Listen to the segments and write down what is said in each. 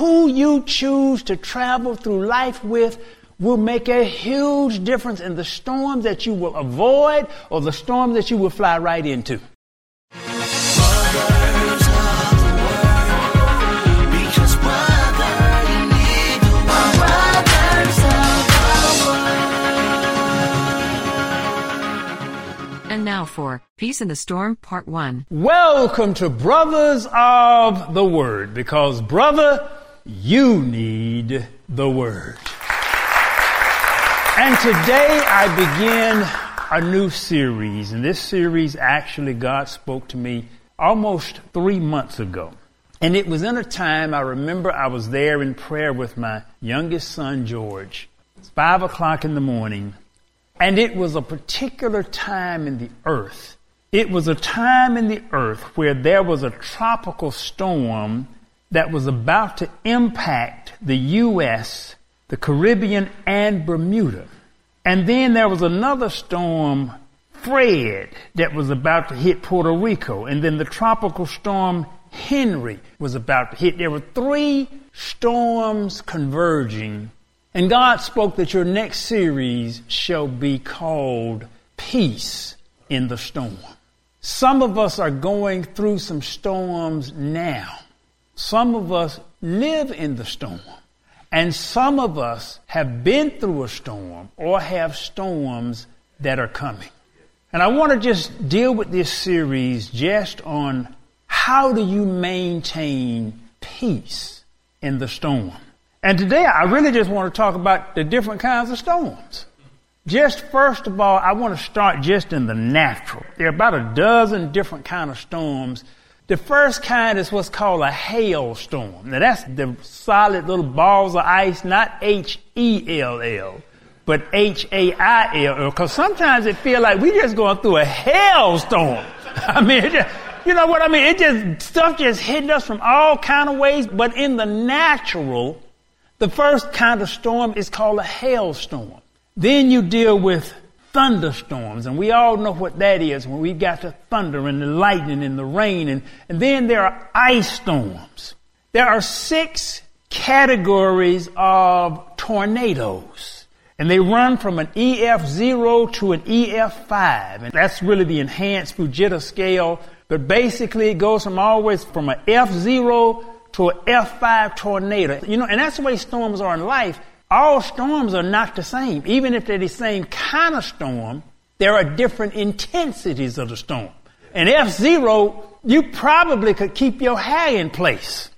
who you choose to travel through life with will make a huge difference in the storm that you will avoid or the storm that you will fly right into. And now for Peace in the Storm, Part 1. Welcome to Brothers of the Word, because, brother, you need the Word. And today I begin a new series. And this series, actually, God spoke to me almost 3 months ago. And it was in a time, I remember I was there in prayer with my youngest son, George. It's 5 o'clock in the morning. And it was a particular time in the earth. It was a time in the earth where there was a tropical storm that was about to impact the U.S., the Caribbean, and Bermuda. And then there was another storm, Fred, that was about to hit Puerto Rico. And then the tropical storm, Henry, was about to hit. There were 3 storms converging. And God spoke that your next series shall be called Peace in the Storm. Some of us are going through some storms now. Some of us live in the storm. And some of us have been through a storm or have storms that are coming. And I want to just deal with this series just on how do you maintain peace in the storm. And today, I really just want to talk about the different kinds of storms. Just first of all, I want to start just in the natural. There are about 12 different kinds of storms. The first kind is what's called a hailstorm. Now, that's the solid little balls of ice, not H-E-L-L, but H-A-I-L-L, because sometimes it feels like we're just going through a hailstorm. I mean, it just, you know what I mean? It just, stuff just hitting us from all kinds of ways, but in the natural. The first kind of storm is called a hailstorm. Then you deal with thunderstorms, and we all know what that is when we've got the thunder and the lightning and the rain. And then there are ice storms. There are 6 categories of tornadoes, and they run from an EF0 to an EF5, and that's really the Enhanced Fujita scale. But basically, it goes from always from an F0 to an F5 tornado. You know, and that's the way storms are in life. All storms are not the same. Even if they're the same kind of storm, there are different intensities of the storm. An F0, you probably could keep your hair in place.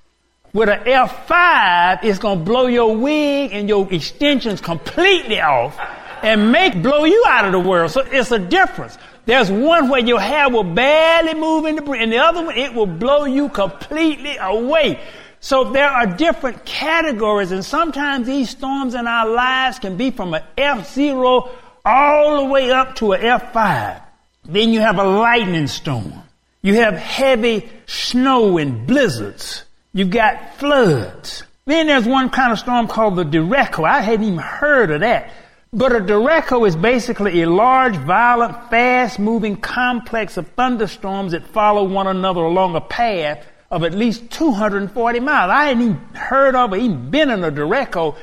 With an F5, it's going to blow your wig and your extensions completely off and blow you out of the world. So it's a difference. There's one where your hair will barely move in the breeze, and the other one, it will blow you completely away. So there are different categories, and sometimes these storms in our lives can be from an F0 all the way up to an F5. Then you have a lightning storm. You have heavy snow and blizzards. You've got floods. Then there's one kind of storm called the derecho. I hadn't even heard of that. But a derecho is basically a large, violent, fast-moving complex of thunderstorms that follow one another along a path of at least 240 miles. I hadn't even heard of or even been in a derecho.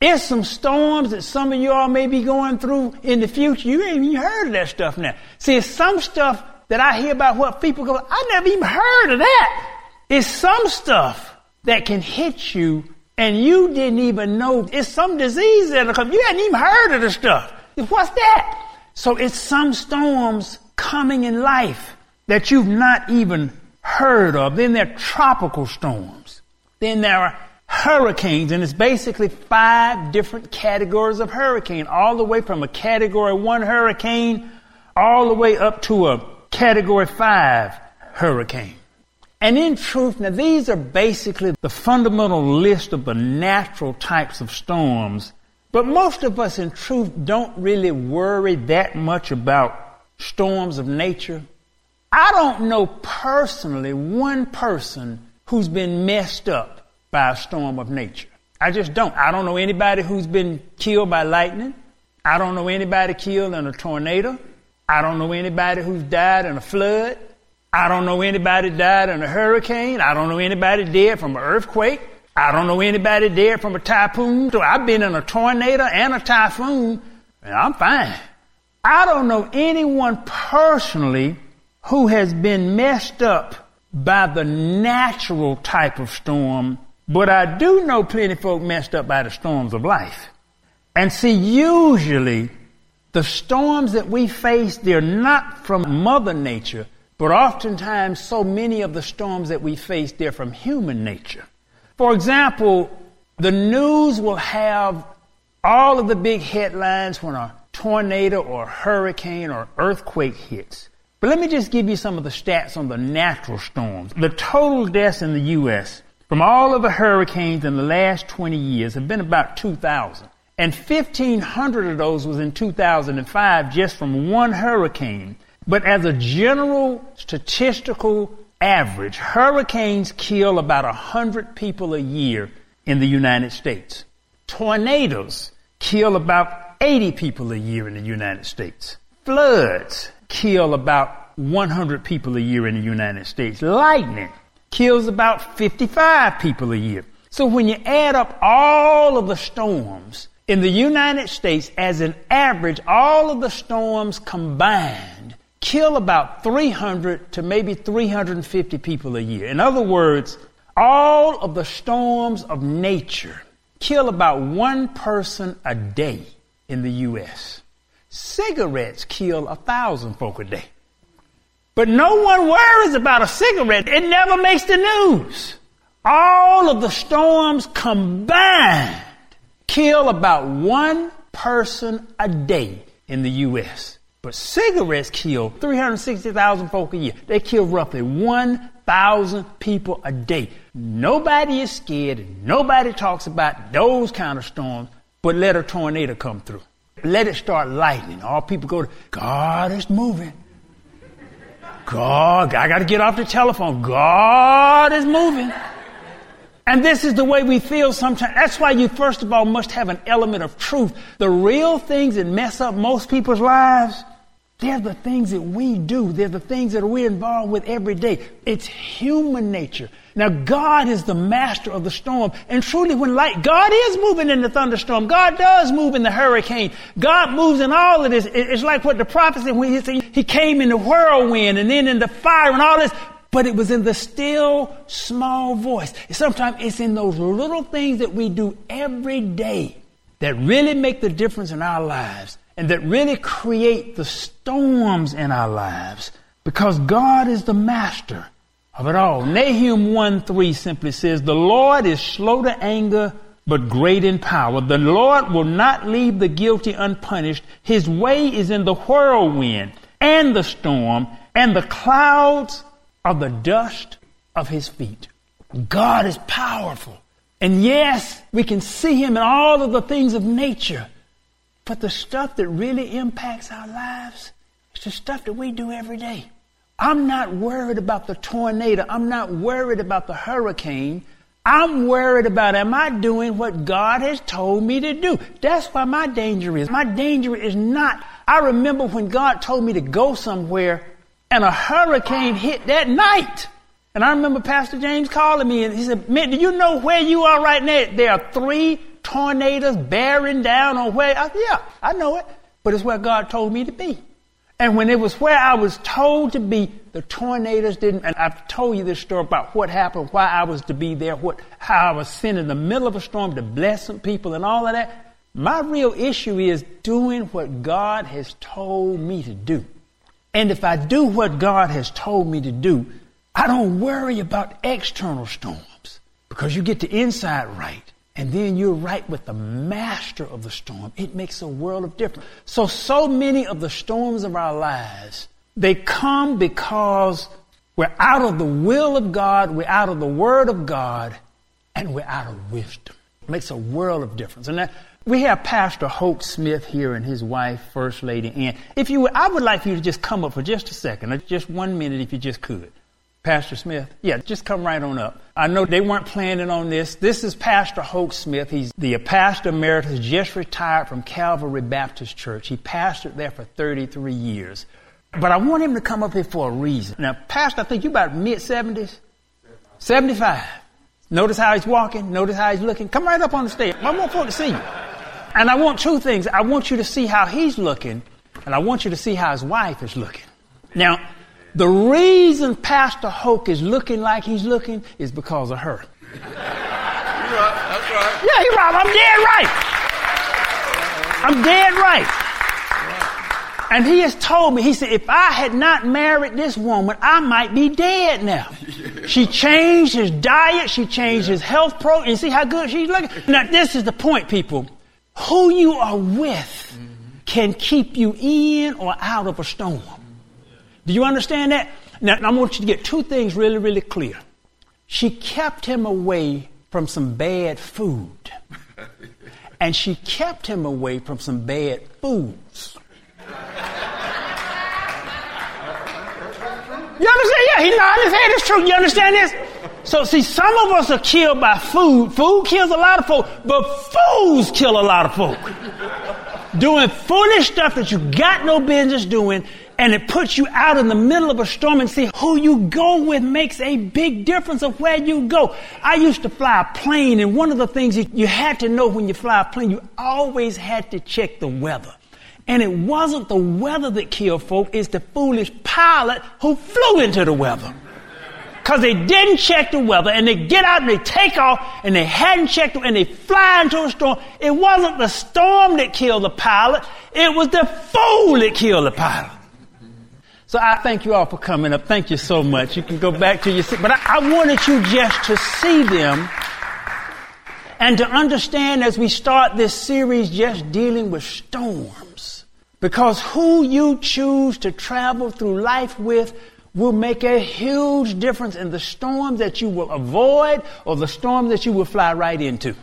It's some storms that some of y'all may be going through in the future. You ain't even heard of that stuff now. See, it's some stuff that I hear about what people go, I never even heard of that. It's some stuff that can hit you and you didn't even know. It's some disease that'll come. You hadn't even heard of the stuff. What's that? So it's some storms coming in life that you've not even heard of. Then there are tropical storms. Then there are hurricanes, and it's basically 5 different categories of hurricane, all the way from a category 1 hurricane all the way up to a category 5 hurricane. And in truth, now these are basically the fundamental list of the natural types of storms. But most of us in truth don't really worry that much about storms of nature. I don't know personally one person who's been messed up by a storm of nature. I just don't. I don't know anybody who's been killed by lightning. I don't know anybody killed in a tornado. I don't know anybody who's died in a flood. I don't know anybody died in a hurricane. I don't know anybody dead from an earthquake. I don't know anybody dead from a typhoon. So I've been in a tornado and a typhoon, and I'm fine. I don't know anyone personally who has been messed up by the natural type of storm, but I do know plenty of folk messed up by the storms of life. And see, usually the storms that we face, they're not from Mother Nature, but oftentimes so many of the storms that we face, they're from human nature. For example, the news will have all of the big headlines when a tornado or a hurricane or earthquake hits. But let me just give you some of the stats on the natural storms. The total deaths in the U.S. from all of the hurricanes in the last 20 years have been about 2,000. And 1,500 of those was in 2005 just from one hurricane. But as a general statistical average, hurricanes kill about 100 people a year in the United States. Tornadoes kill about 80 people a year in the United States. Floods kill about 100 people a year in the United States. Lightning kills about 55 people a year. So when you add up all of the storms in the United States, as an average, all of the storms combined kill about 300 to maybe 350 people a year. In other words, all of the storms of nature kill about one person a day in the U.S. Cigarettes kill 1,000 folk a day. But no one worries about a cigarette. It never makes the news. All of the storms combined kill about one person a day in the U.S. But cigarettes kill 360,000 folk a year. They kill roughly 1,000 people a day. Nobody is scared. Nobody talks about those kind of storms. But let a tornado come through. Let it start lightning. All people go to, God is moving. God, I got to get off the telephone. God is moving. And this is the way we feel sometimes. That's why you, first of all, must have an element of truth. The real things that mess up most people's lives, they're the things that we do. They're the things that we're involved with every day. It's human nature. Now, God is the master of the storm. And truly, when God is moving in the thunderstorm. God does move in the hurricane. God moves in all of this. It's like what the prophet said when he said he came in the whirlwind and then in the fire and all this. But it was in the still, small voice. And sometimes it's in those little things that we do every day that really make the difference in our lives and that really create the storms in our lives, because God is the master of it all. Nahum 1:3 simply says, "The Lord is slow to anger, but great in power. The Lord will not leave the guilty unpunished. His way is in the whirlwind and the storm and the clouds of the dust of his feet." God is powerful. And yes, we can see him in all of the things of nature. But the stuff that really impacts our lives is the stuff that we do every day. I'm not worried about the tornado. I'm not worried about the hurricane. I'm worried about, am I doing what God has told me to do? That's why my danger is. My danger is not. I remember when God told me to go somewhere, and a hurricane hit that night. And I remember Pastor James calling me and he said, "Man, do you know where you are right now? There are 3 tornadoes bearing down on where." I said, "Yeah, I know it, but it's where God told me to be." And when it was where I was told to be, the tornadoes didn't. And I've told you this story about what happened, why I was to be there, how I was sent in the middle of a storm to bless some people and all of that. My real issue is doing what God has told me to do. And if I do what God has told me to do, I don't worry about external storms, because you get the inside right and then you're right with the master of the storm. It makes a world of difference. So many of the storms of our lives, they come because we're out of the will of God, we're out of the word of God, and we're out of wisdom. It makes a world of difference. And that, we have Pastor Hope Smith here and his wife, First Lady Ann. If you would, I would like for you to just come up for just a second, just 1 minute if you just could. Pastor Smith, yeah, just come right on up. I know they weren't planning on this. This is Pastor Hoke Smith. He's the pastor emeritus, just retired from Calvary Baptist Church. He pastored there for 33 years. But I want him to come up here for a reason. Now, Pastor, I think you're about mid-70s? 75. Notice how he's walking. Notice how he's looking. Come right up on the stage. I want folk to see you. And I want two things. I want you to see how he's looking, and I want you to see how his wife is looking. Now, the reason Pastor Hoke is looking like he's looking is because of her. You're right. That's right. Yeah, you're right. I'm dead right. I'm dead right. And he has told me, he said, if I had not married this woman, I might be dead now. Yeah. She changed his diet. She changed his health program. You see how good she's looking? Now, this is the point, people. Who you are with can keep you in or out of a storm. Do you understand that? Now, I want you to get two things really, really clear. She kept him away from some bad food. And she kept him away from some bad foods. You understand? Yeah, he nodded his head. It's true. You understand this? So, see, some of us are killed by food. Food kills a lot of folk, but fools kill a lot of folk. Doing foolish stuff that you got no business doing, and it puts you out in the middle of a storm. And see, who you go with makes a big difference of where you go. I used to fly a plane, and one of the things that you had to know when you fly a plane, you always had to check the weather. And it wasn't the weather that killed folk, it's the foolish pilot who flew into the weather. Because they didn't check the weather, and they get out and they take off, and they hadn't checked it, and they fly into a storm. It wasn't the storm that killed the pilot, it was the fool that killed the pilot. So I thank you all for coming up. Thank you so much. You can go back to your seat. But I wanted you just to see them and to understand as we start this series just dealing with storms. Because who you choose to travel through life with will make a huge difference in the storm that you will avoid or the storm that you will fly right into.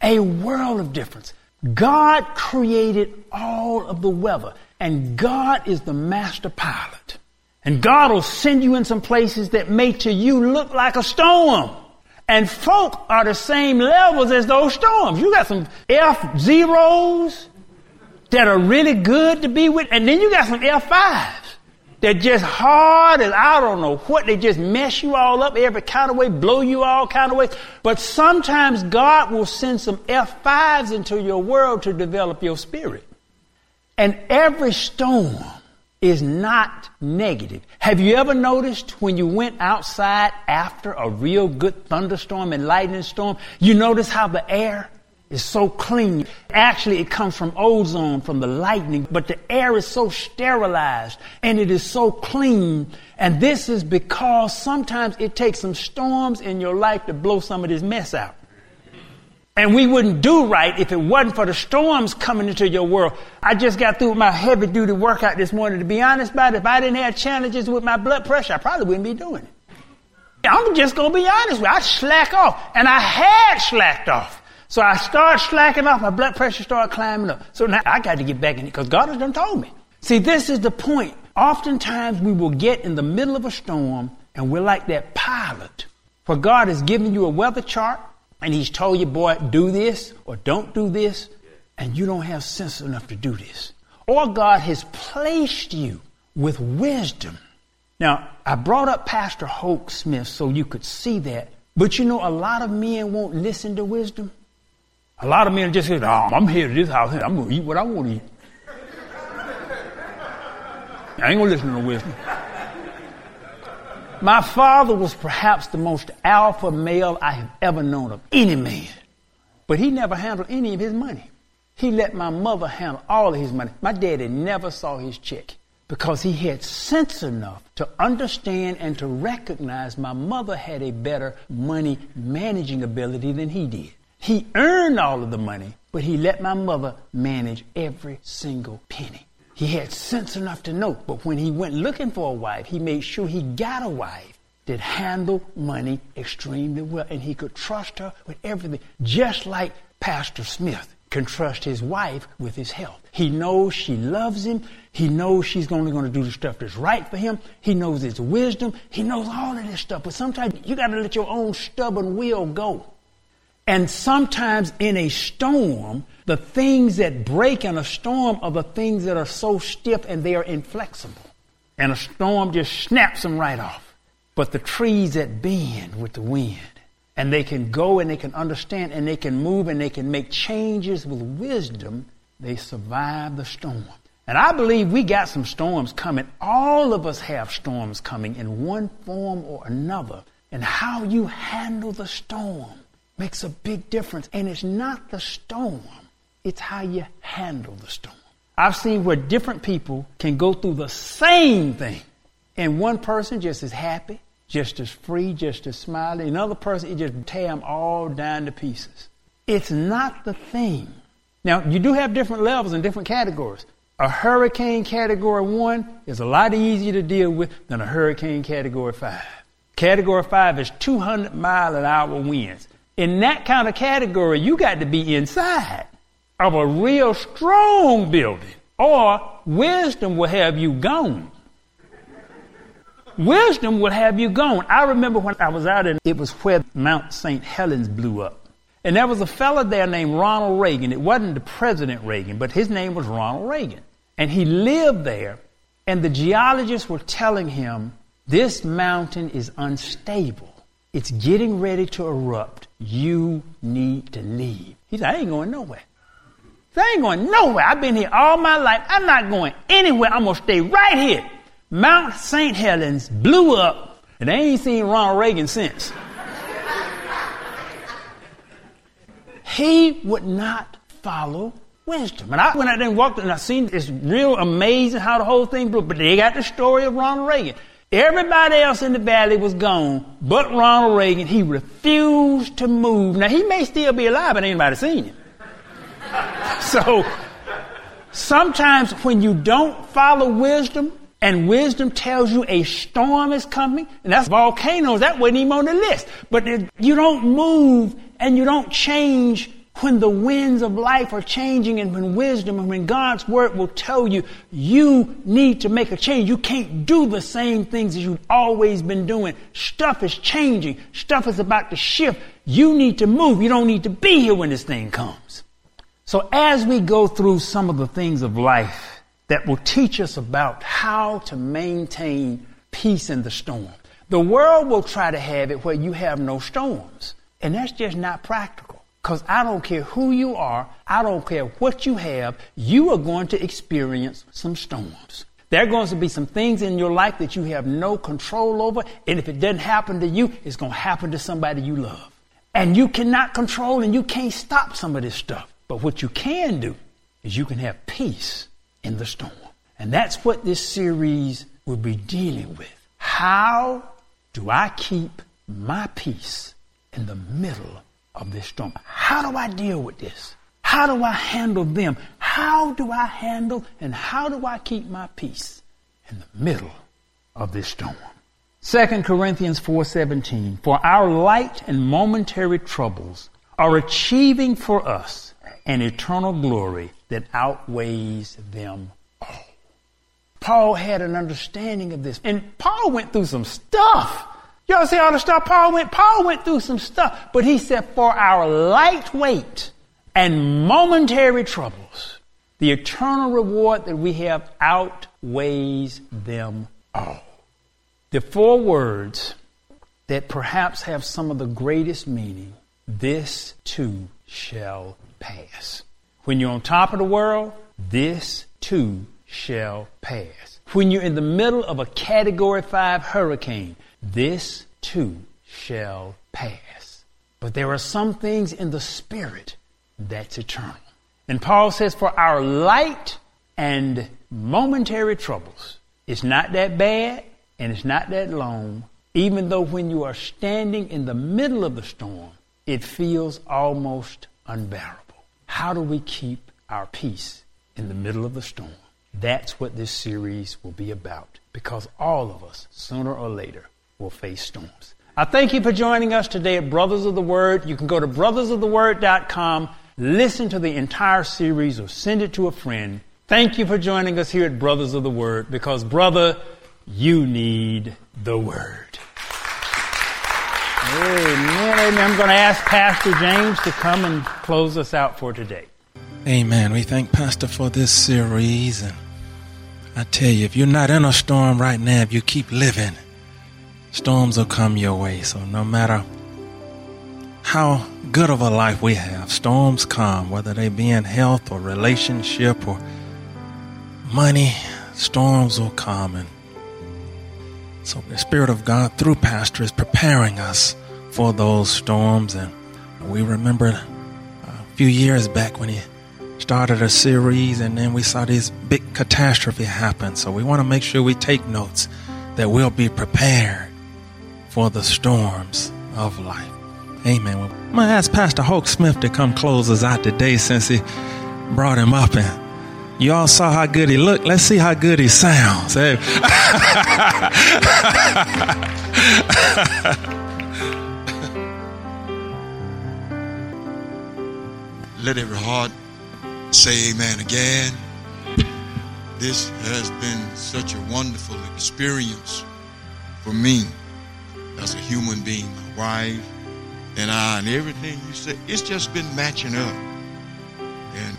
A world of difference. God created all of the weather. And God is the master pilot. And God will send you in some places that may to you look like a storm. And folk are the same levels as those storms. You got some F-zeros that are really good to be with. And then you got some F-5s that just hard as I don't know what. They just mess you all up every kind of way, blow you all kind of ways. But sometimes God will send some F-5s into your world to develop your spirit. And every storm is not negative. Have you ever noticed when you went outside after a real good thunderstorm and lightning storm, you notice how the air is so clean? Actually, it comes from ozone, from the lightning, but the air is so sterilized and it is so clean. And this is because sometimes it takes some storms in your life to blow some of this mess out. And we wouldn't do right if it wasn't for the storms coming into your world. I just got through with my heavy-duty workout this morning. To be honest about it, if I didn't have challenges with my blood pressure, I probably wouldn't be doing it. I'm just going to be honest with you. I slack off, and I had slacked off. So I started slacking off. My blood pressure started climbing up. So now I got to get back in it because God has done told me. See, this is the point. Oftentimes we will get in the middle of a storm, and we're like that pilot where God has given you a weather chart. And he's told you, boy, do this or don't do this. And you don't have sense enough to do this. Or God has placed you with wisdom. Now, I brought up Pastor Hope Smith so you could see that. But you know, a lot of men won't listen to wisdom. A lot of men just say, I'm here to this house. I'm going to eat what I want to eat. I ain't going to listen to no wisdom. My father was perhaps the most alpha male I have ever known of any man. But he never handled any of his money. He let my mother handle all of his money. My daddy never saw his check because he had sense enough to understand and to recognize my mother had a better money managing ability than he did. He earned all of the money, but he let my mother manage every single penny. He had sense enough to know, but when he went looking for a wife, he made sure he got a wife that handled money extremely well, and he could trust her with everything, just like Pastor Smith can trust his wife with his health. He knows she loves him. He knows she's only going to do the stuff that's right for him. He knows his wisdom. He knows all of this stuff, but sometimes you got to let your own stubborn will go. And sometimes in a storm, the things that break in a storm are the things that are so stiff and they are inflexible. And a storm just snaps them right off. But the trees that bend with the wind And they can go and they can understand and they can move and they can make changes with wisdom. They survive the storm. And I believe we got some storms coming. All of us have storms coming in one form or another. And how you handle the storm makes a big difference. And it's not the storm. It's how you handle the storm. I've seen where different people can go through the same thing. And one person just is happy, just as free, just as smiling. Another person, it just tear them all down to pieces. It's not the thing. Now, you do have different levels and different categories. A hurricane category 1 is a lot easier to deal with than a hurricane category 5. Category 5 is 200-mile-an-hour winds. In that kind of category, you got to be inside of a real strong building, or wisdom will have you gone. Wisdom will have you gone. I remember when I was out in, it was where Mount St. Helens blew up. And there was a fella there named Ronald Reagan. It wasn't the President Reagan, but his name was Ronald Reagan. And he lived there, and the geologists were telling him, this mountain is unstable. It's getting ready to erupt. You need to leave. He said, I ain't going nowhere. I ain't going nowhere. I've been here all my life. I'm not going anywhere. I'm going to stay right here. Mount St. Helens blew up, and they ain't seen Ronald Reagan since. He would not follow wisdom. And I went out there and walked, and I seen it's real amazing how the whole thing blew. But they got the story of Ronald Reagan. Everybody else in the valley was gone, but Ronald Reagan. He refused to move. Now, he may still be alive, but ain't nobody seen him. So, sometimes when you don't follow wisdom, and wisdom tells you a storm is coming, and that's volcanoes, that wasn't even on the list. But you don't move and you don't change when the winds of life are changing, and when wisdom and when God's word will tell you, you need to make a change. You can't do the same things as you've always been doing. Stuff is changing. Stuff is about to shift. You need to move. You don't need to be here when this thing comes. So as we go through some of the things of life, that will teach us about how to maintain peace in the storm. The world will try to have it where you have no storms. And that's just not practical. Because I don't care who you are. I don't care what you have. You are going to experience some storms. There are going to be some things in your life that you have no control over. And if it doesn't happen to you, it's going to happen to somebody you love. And you cannot control and you can't stop some of this stuff. But what you can do is you can have peace in the storm. And that's what this series will be dealing with. How do I keep my peace in the middle of this storm? How do I deal with this? How do I handle them? How do I handle and how do I keep my peace in the middle of this storm? 2 Corinthians 4:17, for our light and momentary troubles are achieving for us an eternal glory that outweighs them all. Paul had an understanding of this. And Paul went through some stuff. Y'all see all the stuff Paul went through some stuff. But he said, for our light weight and momentary troubles, the eternal reward that we have outweighs them all. The four words that perhaps have some of the greatest meaning, this too shall pass. When you're on top of the world, this too shall pass. When you're in the middle of a Category 5 hurricane, this too shall pass. But there are some things in the spirit that's eternal. And Paul says, for our light and momentary troubles, it's not that bad and it's not that long, even though when you are standing in the middle of the storm, it feels almost unbearable. How do we keep our peace in the middle of the storm? That's what this series will be about, because all of us, sooner or later, will face storms. I thank you for joining us today at Brothers of the Word. You can go to brothersoftheword.com, listen to the entire series, or send it to a friend. Thank you for joining us here at Brothers of the Word, because, brother, you need the Word. Amen, amen. I'm going to ask Pastor James to come and close us out for today. Amen. We thank Pastor for this series. And I tell you, if you're not in a storm right now, if you keep living, storms will come your way. So no matter how good of a life we have. Storms come, whether they be in health or relationship or money, storms will come. And so the Spirit of God through Pastor is preparing us for those storms. And we remember a few years back when he started a series, and then we saw this big catastrophe happen. So we want to make sure we take notes that we'll be prepared for the storms of life. Amen. Well, I'm going to ask Pastor Hoke Smith to come close us out today since he brought him up. And you all saw how good he looked. Let's see how good he sounds. Hey. Let every heart say amen again. This has been such a wonderful experience for me as a human being, my wife and I, and everything you said. It's just been matching up. And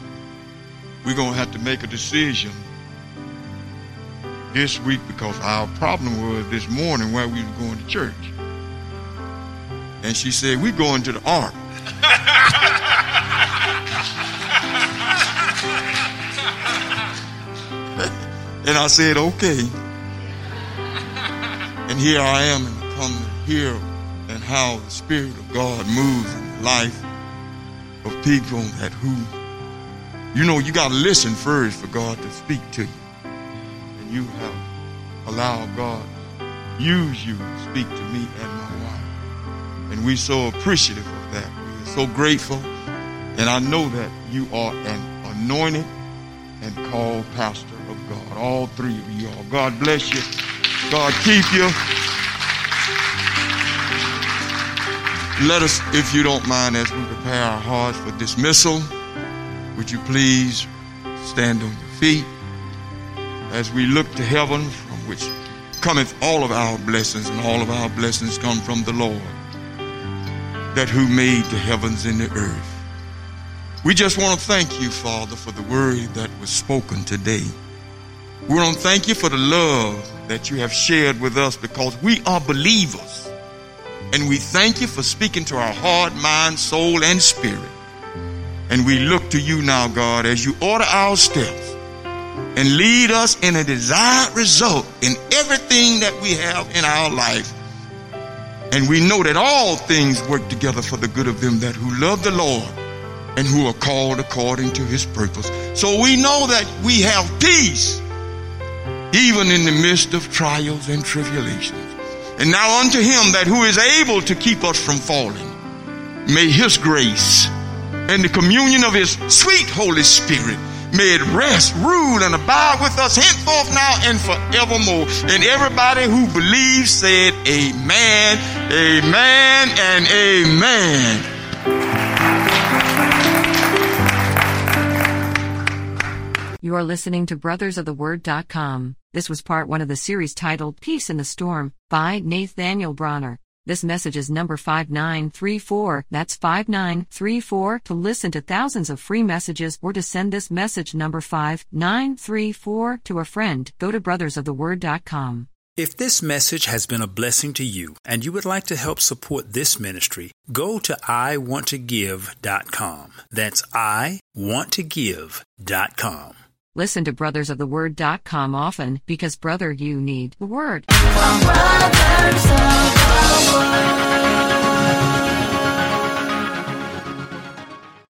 we're going to have to make a decision this week, because our problem was this morning while we were going to church. And she said, we're going to the ark. And I said, okay. And here I am, and I come here, and how the Spirit of God moves in the life of people that who, you know, you got to listen first for God to speak to you. And you have allowed God to use you to speak to me and my wife. And we're so appreciative of that. We're so grateful. And I know that you are an anointed and called pastor of God. All three of you all. God bless you. God keep you. Let us, if you don't mind, as we prepare our hearts for dismissal, would you please stand on your feet as we look to heaven, from which cometh all of our blessings, and all of our blessings come from the Lord, that who made the heavens and the earth. We just want to thank you, Father, for the word that was spoken today. We want to thank you for the love that you have shared with us, because we are believers. And we thank you for speaking to our heart, mind, soul, and spirit. And we look to you now, God, as you order our steps and lead us in a desired result in everything that we have in our life. And we know that all things work together for the good of them that who love the Lord and who are called according to his purpose. So we know that we have peace, even in the midst of trials and tribulations. And now unto him that who is able to keep us from falling, may his grace and the communion of his sweet Holy Spirit, may it rest, rule, and abide with us henceforth, now, and forevermore. And everybody who believes said amen, amen, and amen. You are listening to brothersoftheword.com. This was part one of the series titled Peace in the Storm by Nathaniel Bronner. This message is number 5934. That's 5934. To listen to thousands of free messages or to send this message number 5934 to a friend, go to brothersoftheword.com. If this message has been a blessing to you and you would like to help support this ministry, go to iwanttogive.com. That's iwanttogive.com. Listen to brothersoftheword.com often, because, brother, you need the word. From Brothers of the Word.